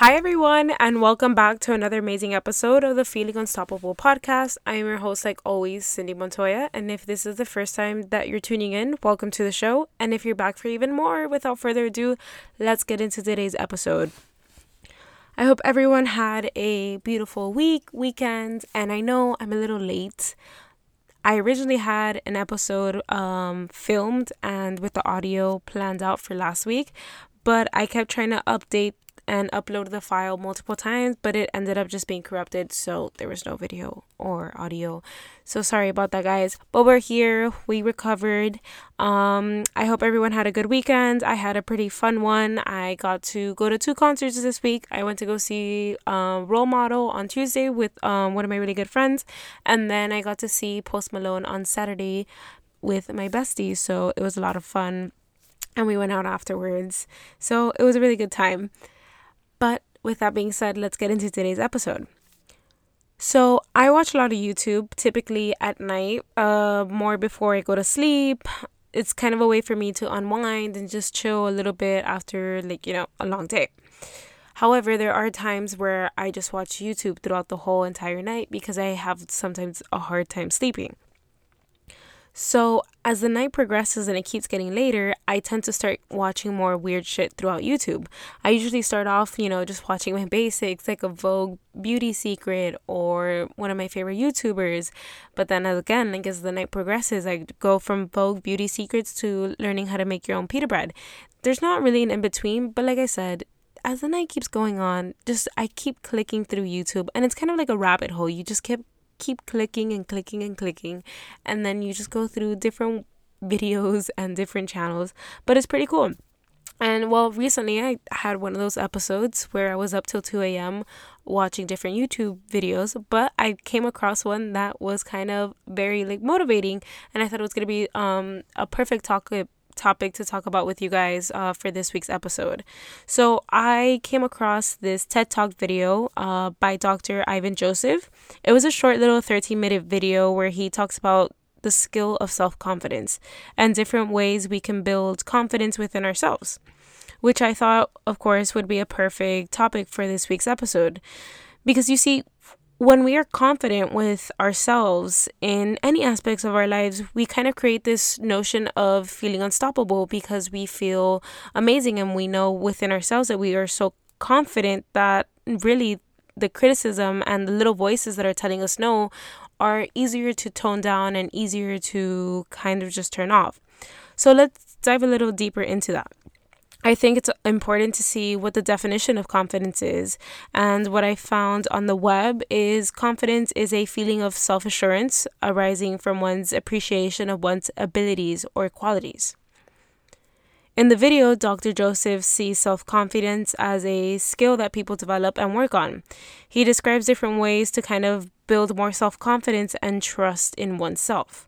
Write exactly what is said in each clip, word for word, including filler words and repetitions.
Hi everyone, and welcome back to another amazing episode of the Feeling Unstoppable podcast. I am your host, like always, Cindy Montoya, and if this is the first time that you're tuning in, welcome to the show, and if you're back for even more, without further ado, let's get into today's episode. I hope everyone had a beautiful week, weekend, and I know I'm a little late. I originally had an episode um, filmed and with the audio planned out for last week, but I kept trying to update and upload the file multiple times, but it ended up just being corrupted, so there was no video or audio. So sorry about that, guys, but we're here, we recovered. um I hope everyone had a good weekend. I had a pretty fun one. I got to go to two concerts this week. I went to go see um Role Model on Tuesday with um one of my really good friends, and then I got to see Post Malone on Saturday with my bestie, so it was a lot of fun, and we went out afterwards, so it was a really good time. But with that being said, let's get into today's episode. So I watch a lot of YouTube, typically at night, uh, more before I go to sleep. It's kind of a way for me to unwind and just chill a little bit after, like, you know, a long day. However, there are times where I just watch YouTube throughout the whole entire night because I have sometimes a hard time sleeping. So as the night progresses and it keeps getting later, I tend to start watching more weird shit throughout YouTube. I usually start off, you know, just watching my basics, like a Vogue beauty secret or one of my favorite YouTubers. But then again, like as the night progresses, I go from Vogue beauty secrets to learning how to make your own pita bread. There's not really an in-between, but like I said, as the night keeps going on, just I keep clicking through YouTube, and it's kind of like a rabbit hole. You just keep keep clicking and clicking and clicking, and then you just go through different videos and different channels, but it's pretty cool. And well, recently I had one of those episodes where I was up till two a.m. watching different YouTube videos, but I came across one that was kind of very like motivating, and I thought it was going to be um a perfect talk topic to talk about with you guys uh, for this week's episode. So I came across this TED Talk video uh, by Doctor Ivan Joseph. It was a short little thirteen minute video where he talks about the skill of self-confidence and different ways we can build confidence within ourselves, which I thought, of course, would be a perfect topic for this week's episode. Because you see, when we are confident with ourselves in any aspects of our lives, we kind of create this notion of feeling unstoppable because we feel amazing, and we know within ourselves that we are so confident that really the criticism and the little voices that are telling us no are easier to tone down and easier to kind of just turn off. So let's dive a little deeper into that. I think it's important to see what the definition of confidence is, and what I found on the web is confidence is a feeling of self-assurance arising from one's appreciation of one's abilities or qualities. In the video, Doctor Joseph sees self-confidence as a skill that people develop and work on. He describes different ways to kind of build more self-confidence and trust in oneself.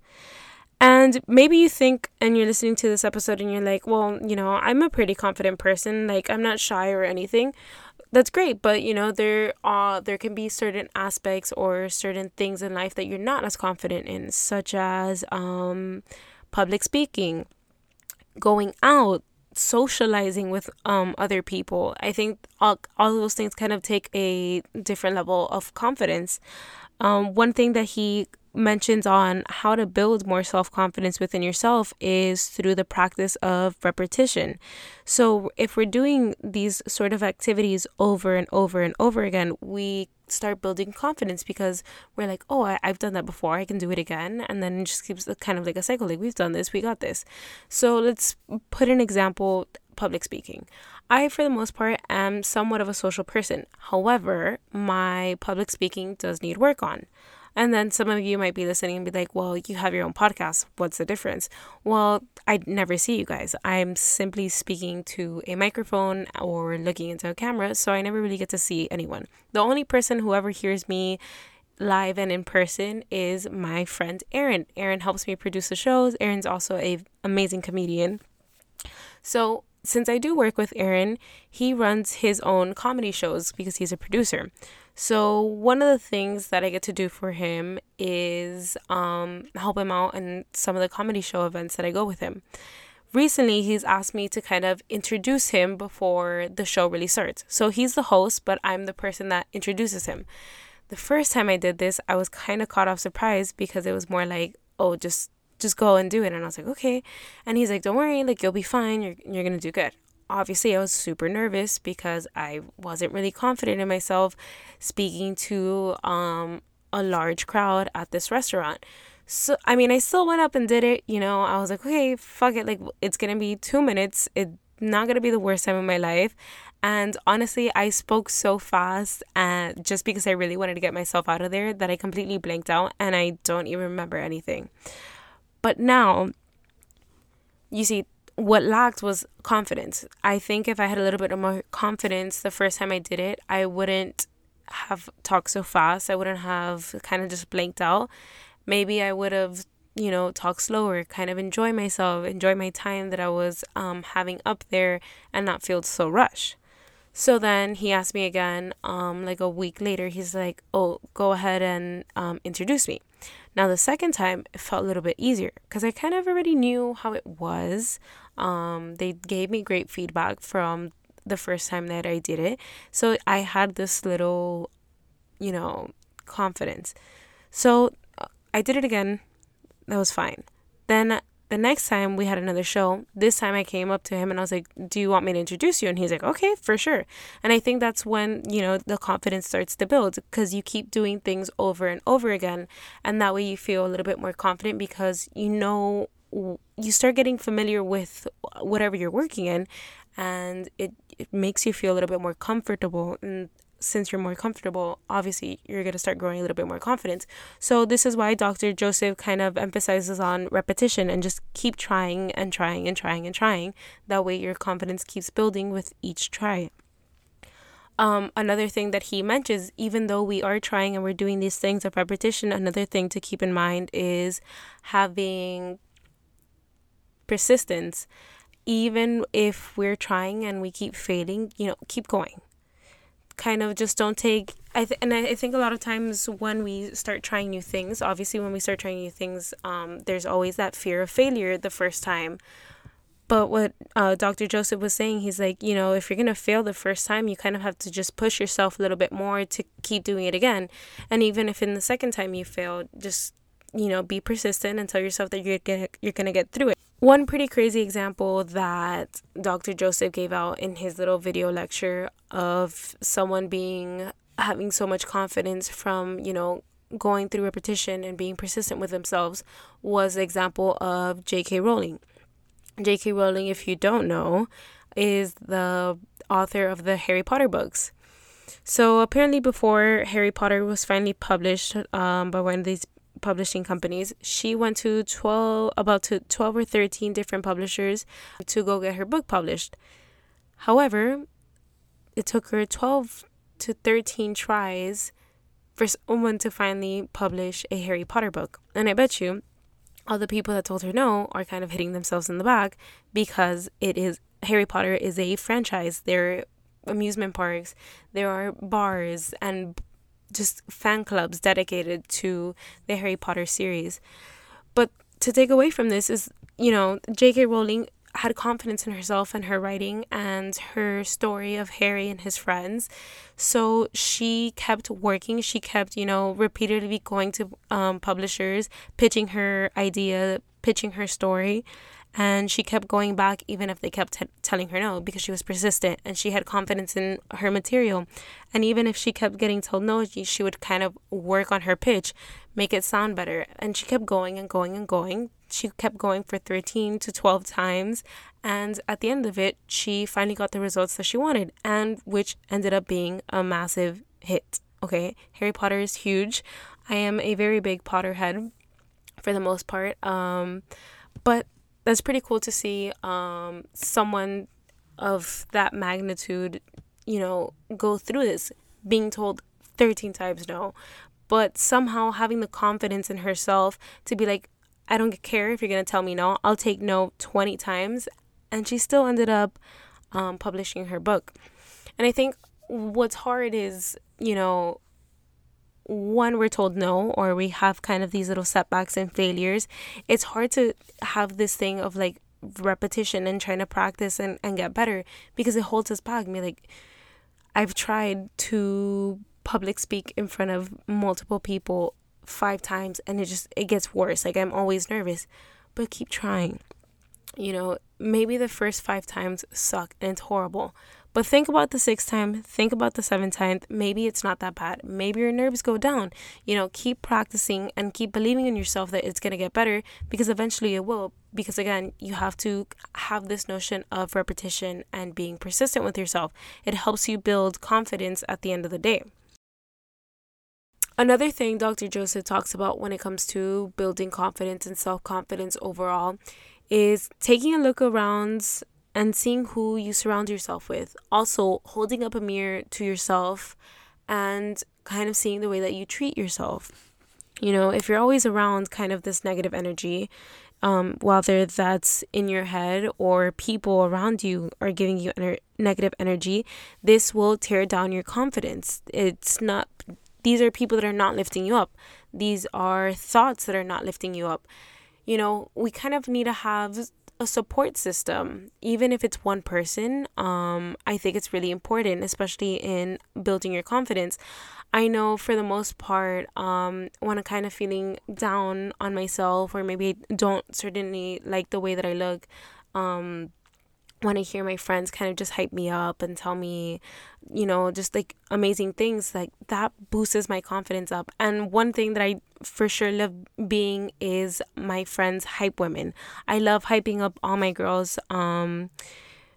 And maybe you think, and you're listening to this episode and you're like, well, you know, I'm a pretty confident person. Like, I'm not shy or anything. That's great. But, you know, there are, there can be certain aspects or certain things in life that you're not as confident in, such as um, public speaking, going out, socializing with um other people. I think all, all those things kind of take a different level of confidence. Um, one thing that he mentions on how to build more self-confidence within yourself is through the practice of repetition. So if we're doing these sort of activities over and over and over again, we start building confidence because we're like, oh, I- I've done that before, I can do it again. And then it just keeps kind of like a cycle, like we've done this, we got this. So let's put an example, public speaking. I, for the most part, am somewhat of a social person. However, my public speaking does need work on. And then some of you might be listening and be like, well, you have your own podcast, what's the difference? Well, I never see you guys. I'm simply speaking to a microphone or looking into a camera, so I never really get to see anyone. The only person who ever hears me live and in person is my friend Erin. Erin helps me produce the shows. Erin's also an amazing comedian. So since I do work with Erin, he runs his own comedy shows because he's a producer. So one of the things that I get to do for him is um, help him out in some of the comedy show events that I go with him. recently he's asked me to kind of introduce him before the show really starts. So he's the host, but I'm the person that introduces him. The first time I did this, I was kind of caught off surprise because it was more like, oh, just just go and do it. And I was like, okay. And he's like, don't worry, like, you'll be fine. You're, you're going to do good. Obviously, I was super nervous because I wasn't really confident in myself speaking to um a large crowd at this restaurant. So, I mean, I still went up and did it, you know. I was like, okay, fuck it. Like, it's going to be two minutes. It's not going to be the worst time of my life. And honestly, I spoke so fast and just because I really wanted to get myself out of there that I completely blanked out and I don't even remember anything. But now, you see, what lacked was confidence. I think if I had a little bit of more confidence the first time I did it, I wouldn't have talked so fast. I wouldn't have kind of just blanked out. Maybe I would have, you know, talked slower, kind of enjoy myself, enjoy my time that I was um, having up there and not feel so rushed. So then he asked me again, um, like a week later, he's like, oh, go ahead and um, introduce me. Now, the second time, it felt a little bit easier because I kind of already knew how it was. Um, they gave me great feedback from the first time that I did it. So I had this little, you know, confidence. So I did it again. That was fine. Then the next time we had another show, this time I came up to him and I was like, do you want me to introduce you? And he's like, okay, for sure. And I think that's when, you know, the confidence starts to build because you keep doing things over and over again. And that way you feel a little bit more confident because, you know, you start getting familiar with whatever you're working in and it, it makes you feel a little bit more comfortable. And since you're more comfortable, obviously you're going to start growing a little bit more confidence. So this is why Doctor Joseph kind of emphasizes on repetition and just keep trying and trying and trying and trying. That way your confidence keeps building with each try. Um, another thing that he mentions, even though we are trying and we're doing these things of repetition, another thing to keep in mind is having persistence. Even if we're trying and we keep failing, you know, keep going. Kind of just don't take I th- and I think a lot of times when we start trying new things, obviously when we start trying new things, um, there's always that fear of failure the first time. But what uh, Doctor Joseph was saying, he's like, you know, if you're going to fail the first time, you kind of have to just push yourself a little bit more to keep doing it again. And even if in the second time you fail, just, you know, be persistent and tell yourself that you're gonna, you're going to get through it. One pretty crazy example that Doctor Joseph gave out in his little video lecture of someone being having so much confidence from, you know, going through repetition and being persistent with themselves was the example of J K. Rowling. J K. Rowling, if you don't know, is the author of the Harry Potter books. So apparently before Harry Potter was finally published um, by one of these publishing companies, she went to twelve about to twelve or thirteen different publishers to go get her book published. However, it took her twelve to thirteen tries for someone to finally publish a Harry Potter book. And I bet you all the people that told her no are kind of hitting themselves in the back because it is Harry Potter is a franchise. There are amusement parks, there are bars and just fan clubs dedicated to the Harry Potter series. But to take away from this is, you know, J K. Rowling had confidence in herself and her writing and her story of Harry and his friends. So she kept working. She kept, you know, repeatedly going to um, publishers, pitching her idea, pitching her story. And she kept going back even if they kept t- telling her no because she was persistent and she had confidence in her material. And even if she kept getting told no, she, she would kind of work on her pitch, make it sound better. And she kept going and going and going. She kept going for thirteen to twelve times. And at the end of it, she finally got the results that she wanted and which ended up being a massive hit. Okay, Harry Potter is huge. I am a very big Potterhead for the most part. Um, but... That's pretty cool to see um, someone of that magnitude, you know, go through this, being told thirteen times no, but somehow having the confidence in herself to be like, I don't care if you're going to tell me no, I'll take no twenty times. And she still ended up um, publishing her book. And I think what's hard is, you know, when we're told no or we have kind of these little setbacks and failures, it's hard to have this thing of like repetition and trying to practice and, and get better, because it holds us back. I mean, like, I've tried to public speak in front of multiple people five times and it just, it gets worse. Like, I'm always nervous, but keep trying. You know, maybe the first five times suck and it's horrible, but think about the sixth time, think about the seventh time, maybe it's not that bad. Maybe your nerves go down. You know, keep practicing and keep believing in yourself that it's going to get better, because eventually it will. Because again, you have to have this notion of repetition and being persistent with yourself. It helps you build confidence at the end of the day. Another thing Doctor Joseph talks about when it comes to building confidence and self-confidence overall is taking a look around and seeing who you surround yourself with. Also, holding up a mirror to yourself and kind of seeing the way that you treat yourself. You know, if you're always around kind of this negative energy, um, whether that's in your head or people around you are giving you ener- negative energy, this will tear down your confidence. It's not... These are people that are not lifting you up. These are thoughts that are not lifting you up. You know, we kind of need to have a support system, even if it's one person. Um, I think it's really important, especially in building your confidence. I know for the most part, um, when I'm kind of feeling down on myself, or maybe I don't certainly like the way that I look, um, when I hear my friends kind of just hype me up and tell me, you know, just like amazing things, like that boosts my confidence up. And one thing that I for sure love being is my friends' hype women. I love hyping up all my girls, um,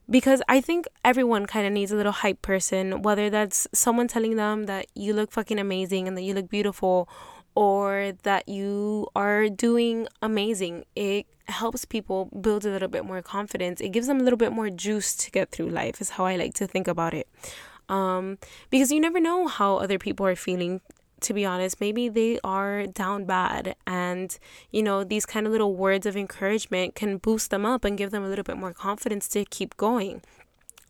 because I think everyone kind of needs a little hype person, whether that's someone telling them that you look fucking amazing and that you look beautiful, or that you are doing amazing. It helps people build a little bit more confidence. It gives them a little bit more juice to get through life, is how I like to think about it. Um, because you never know how other people are feeling, to be honest. Maybe they are down bad, and, you know, these kind of little words of encouragement can boost them up and give them a little bit more confidence to keep going.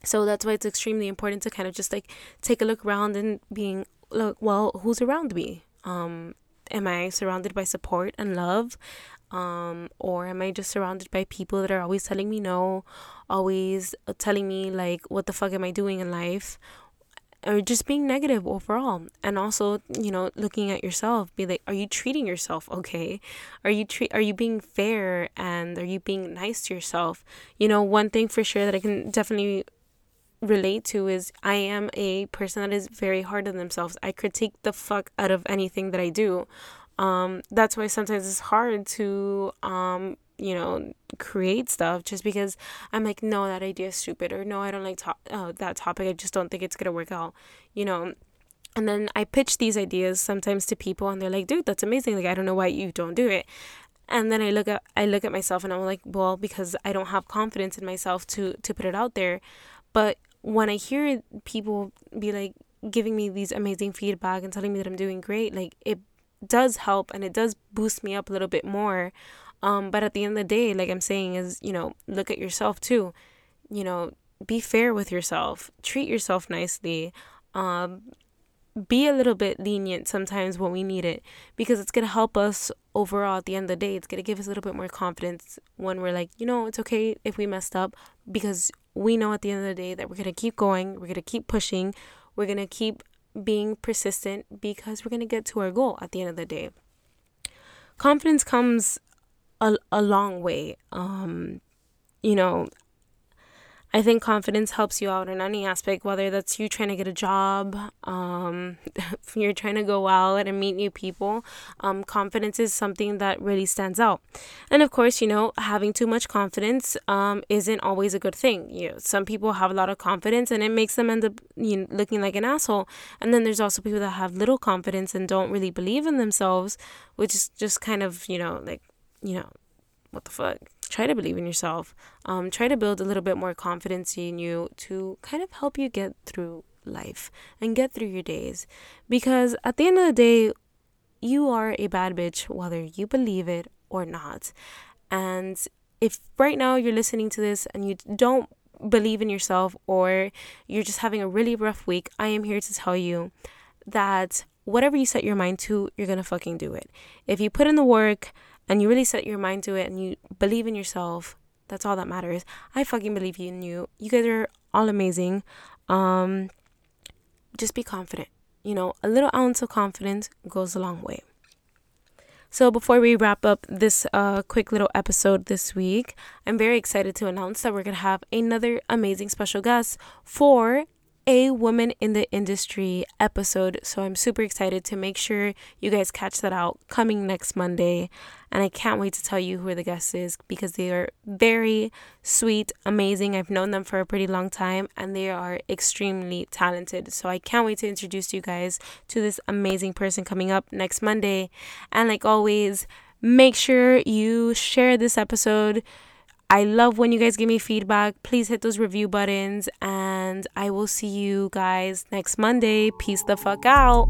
So that's why it's extremely important to kind of just like take a look around and being, look, well, who's around me? Um, am I surrounded by support and love? Um, or am I just surrounded by people that are always telling me no, always telling me like, what the fuck am I doing in life? Or just being negative overall. And also, you know, looking at yourself, be like, are you treating yourself okay? Are you treat are you being fair, and are you being nice to yourself? You know, one thing for sure that I can definitely relate to is I am a person that is very hard on themselves. I critique the fuck out of anything that I do. Um, that's why sometimes it's hard to, um, you know, create stuff, just because I'm like, no, that idea is stupid, or no, I don't like to- oh, that topic. I just don't think it's going to work out, you know. And then I pitch these ideas sometimes to people and they're like, dude, that's amazing. Like, I don't know why you don't do it. And then I look at, I look at myself and I'm like, well, because I don't have confidence in myself to, to put it out there. But when I hear people be like giving me these amazing feedback and telling me that I'm doing great, like it does help and it does boost me up a little bit more. Um, but at the end of the day, like I'm saying is, you know, look at yourself too. You know, be fair with yourself. Treat yourself nicely. Um, be a little bit lenient sometimes when we need it, because it's going to help us overall at the end of the day. It's going to give us a little bit more confidence when we're like, you know, it's okay if we messed up, because we know at the end of the day that we're going to keep going. We're going to keep pushing. We're going to keep being persistent, because we're going to get to our goal at the end of the day. Confidence comes a, a long way. Um, you know, I think confidence helps you out in any aspect, whether that's you trying to get a job, um, you're trying to go out and meet new people. Um, confidence is something that really stands out. And of course, you know, having too much confidence um, isn't always a good thing. You know, some people have a lot of confidence and it makes them end up, you know, looking like an asshole. And then there's also people that have little confidence and don't really believe in themselves, which is just kind of, you know, like, you know, what the fuck? Try to believe in yourself. Um, try to build a little bit more confidence in you to kind of help you get through life and get through your days. Because at the end of the day, you are a bad bitch, whether you believe it or not. And if right now you're listening to this and you don't believe in yourself, or you're just having a really rough week, I am here to tell you that whatever you set your mind to, you're gonna fucking do it. If you put in the work, and you really set your mind to it and you believe in yourself, That's all that matters. I fucking believe in you. You guys are all amazing. Um, just be confident. You know, a little ounce of confidence goes a long way. So before we wrap up this uh, quick little episode this week, I'm very excited to announce that we're going to have another amazing special guest for a Women in the Industry episode. So I'm super excited to make sure you guys catch that out coming next Monday. And I can't wait to tell you who the guest is, because they are very sweet, amazing. I've known them for a pretty long time and they are extremely talented. So I can't wait to introduce you guys to this amazing person coming up next Monday. And like always, make sure you share this episode. I love when you guys give me feedback. Please hit those review buttons, and I will see you guys next Monday. Peace the fuck out.